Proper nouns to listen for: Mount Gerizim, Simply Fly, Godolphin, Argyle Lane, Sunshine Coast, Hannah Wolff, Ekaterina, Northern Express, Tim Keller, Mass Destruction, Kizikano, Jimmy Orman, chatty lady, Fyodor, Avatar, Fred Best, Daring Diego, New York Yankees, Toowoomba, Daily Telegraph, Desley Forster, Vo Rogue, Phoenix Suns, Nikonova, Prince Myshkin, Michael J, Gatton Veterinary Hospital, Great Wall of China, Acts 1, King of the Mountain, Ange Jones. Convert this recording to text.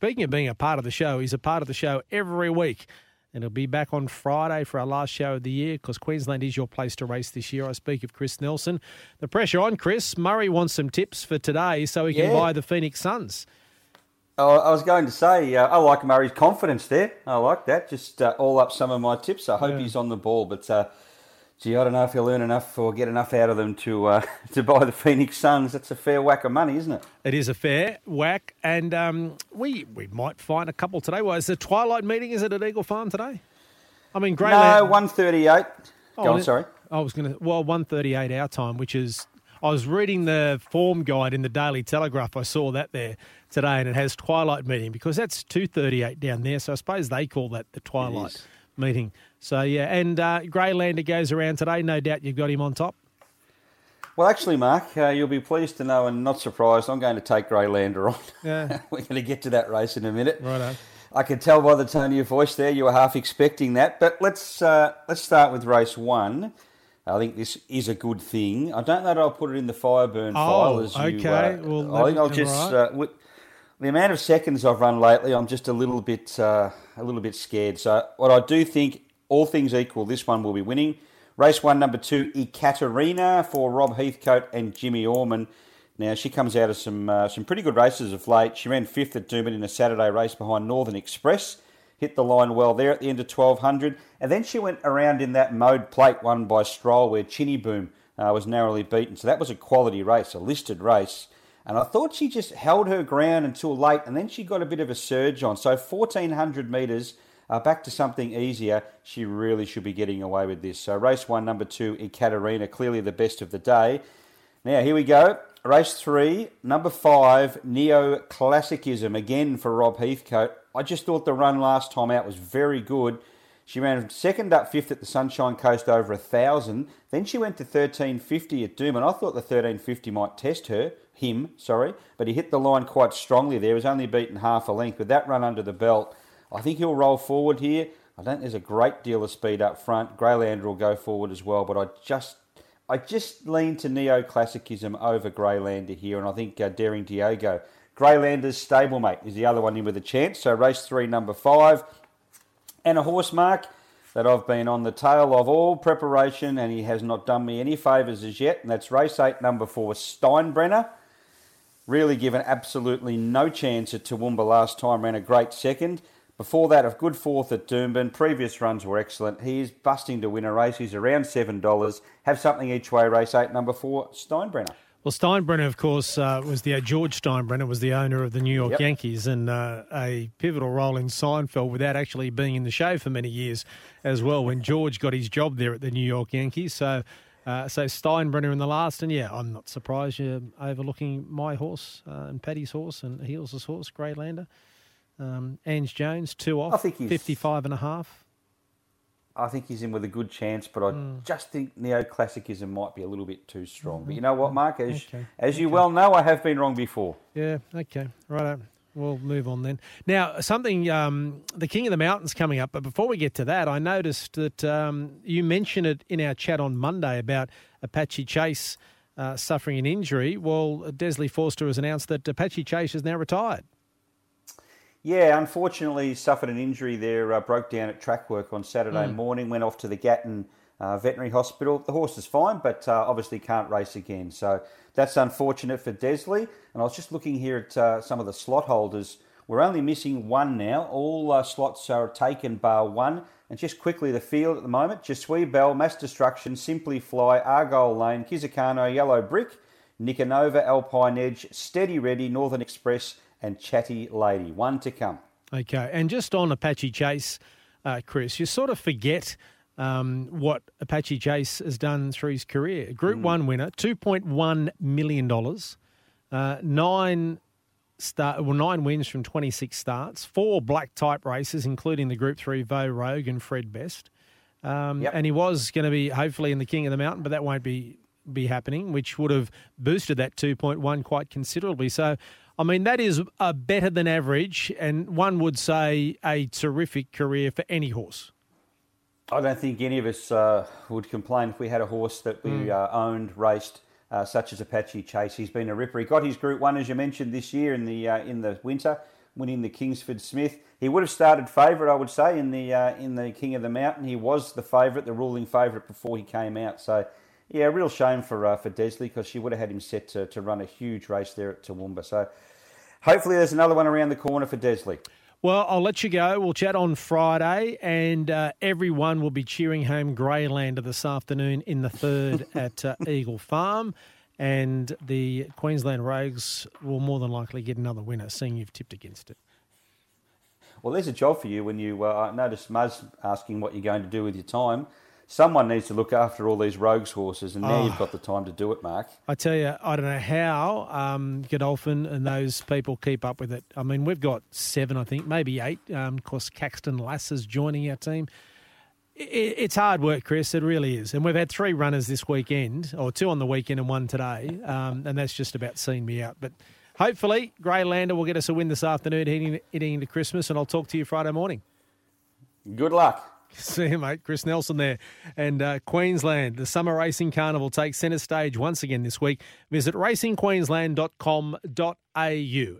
Speaking of being a part of the show, he's a part of the show every week. And he'll be back on Friday for our last show of the year because Queensland is your place to race this year. I speak of Chris Nelson. The pressure on, Chris. Murray wants some tips for today so he can buy the Phoenix Suns. Oh, I was going to say, I like Murray's confidence there. I like that. Just all up some of my tips. I hope he's on the ball. But, gee, I don't know if he'll earn enough or get enough out of them to buy the Phoenix Suns. That's a fair whack of money, isn't it? It is a fair whack. And we might find a couple today. Well, is the twilight meeting, is it at Eagle Farm today? I mean, Greylander. No, 1:38. Oh, go on, sorry. I was going to, 1:38 our time, which is... I was reading the form guide in the Daily Telegraph. I saw that there today, and it has twilight meeting because that's 2:38 down there. So I suppose they call that the twilight meeting. So, yeah, and Greylander goes around today. No doubt you've got him on top. Well, actually, Mark, you'll be pleased to know and not surprised I'm going to take Greylander on. Yeah. We're going to get to that race in a minute. Righto. I could tell by the tone of your voice there you were half expecting that. But let's start with race one. I think this is a good thing. I don't know that I'll put it in the Fireburn file. As you, okay. Well, I think I'll just the amount of seconds I've run lately, I'm just a little bit scared. So what I do think, all things equal, this one will be winning. Race one, number 2, Ekaterina for Rob Heathcote and Jimmy Orman. Now she comes out of some pretty good races of late. She ran 5th at Doomben in a Saturday race behind Northern Express. Hit the line well there at the end of 1200. And then she went around in that Mode Plate won by Stroll where Chiniboom was narrowly beaten. So that was a quality race, a listed race. And I thought she just held her ground until late and then she got a bit of a surge on. So 1400 metres back to something easier. She really should be getting away with this. So race 1, number 2, Ekaterina, clearly the best of the day. Now here we go. Race 3, number 5, Neoclassicism, again for Rob Heathcote. I just thought the run last time out was very good. She ran 2nd up 5th at the Sunshine Coast over 1,000. Then she went to 1350 at Doom, and I thought the 1350 might test him, but he hit the line quite strongly there. He was only beaten half a length. With that run under the belt, I think he'll roll forward here. I don't think there's a great deal of speed up front. Greylander will go forward as well, but I just lean to Neoclassicism over Greylander here, and I think Daring Diego, Greylander's stablemate, is the other one in with a chance. So race 3, number 5, and a horse, Mark, that I've been on the tail of all preparation, and he has not done me any favours as yet, and that's race 8, number 4, Steinbrenner. Really given absolutely no chance at Toowoomba last time, ran a great 2nd. Before that, a good 4th at Doomben. Previous runs were excellent. He is busting to win a race. He's around $7. Have something each way, race 8, number 4, Steinbrenner. Well, Steinbrenner, of course, George Steinbrenner was the owner of the New York Yankees and a pivotal role in Seinfeld without actually being in the show for many years as well when George got his job there at the New York Yankees. So Steinbrenner in the last, and I'm not surprised you're overlooking my horse and Paddy's horse and Heels' horse, Greylander. Ange Jones, 2 off, 55.5. I think he's in with a good chance, but I just think Neoclassicism might be a little bit too strong. But you know what, Mark? As you well know, I have been wrong before. Yeah, okay. Righto. We'll move on then. Now, something, the King of the Mountain's coming up, but before we get to that, I noticed that you mentioned it in our chat on Monday about Apache Chase suffering an injury. Well, Desley Forster has announced that Apache Chase is now retired. Yeah, unfortunately, suffered an injury there, broke down at track work on Saturday morning, went off to the Gatton Veterinary Hospital. The horse is fine, but obviously can't race again. So that's unfortunate for Desley. And I was just looking here at some of the slot holders. We're only missing one now. All slots are taken bar one. And just quickly, the field at the moment, Giswebell, Mass Destruction, Simply Fly, Argyle Lane, Kizikano, Yellow Brick, Nikonova, Alpine Edge, Steady Ready, Northern Express, and Chatty Lady. One to come. Okay, and just on Apache Chase, Chris, you sort of forget what Apache Chase has done through his career. Group 1 winner, $2.1 million, 9 wins from 26 starts, 4 black type races, including the Group 3 Vo Rogue and Fred Best. And he was going to be hopefully in the King of the Mountain, but that won't be happening, which would have boosted that 2.1 quite considerably. So, I mean, that is a better than average, and one would say a terrific career for any horse. I don't think any of us would complain if we had a horse that we owned, raced, such as Apache Chase. He's been a ripper. He got his Group 1, as you mentioned, this year in the winter. winning the Kingsford Smith. He would have started favourite, I would say, in the King of the Mountain. He was the favourite, the ruling favourite before he came out. So, yeah, a real shame for Desley, because she would have had him set to run a huge race there at Toowoomba. So, hopefully there's another one around the corner for Desley. Well, I'll let you go. We'll chat on Friday, and everyone will be cheering home Greylander this afternoon in the third at Eagle Farm. And the Queensland Rogues will more than likely get another winner, seeing you've tipped against it. Well, there's a job for you when you... I noticed Muzz asking what you're going to do with your time. Someone needs to look after all these Rogues horses, and now you've got the time to do it, Mark. I tell you, I don't know how Godolphin and those people keep up with it. I mean, we've got 7, I think, maybe 8. Of course, Caxton Lass is joining our team. It's hard work, Chris. It really is. And we've had 3 runners this weekend, or 2 on the weekend and 1 today, and that's just about seen me out. But hopefully, Greylander will get us a win this afternoon heading into Christmas, and I'll talk to you Friday morning. Good luck. See you, mate. Chris Nelson there. And Queensland, the Summer Racing Carnival takes centre stage once again this week. Visit racingqueensland.com.au.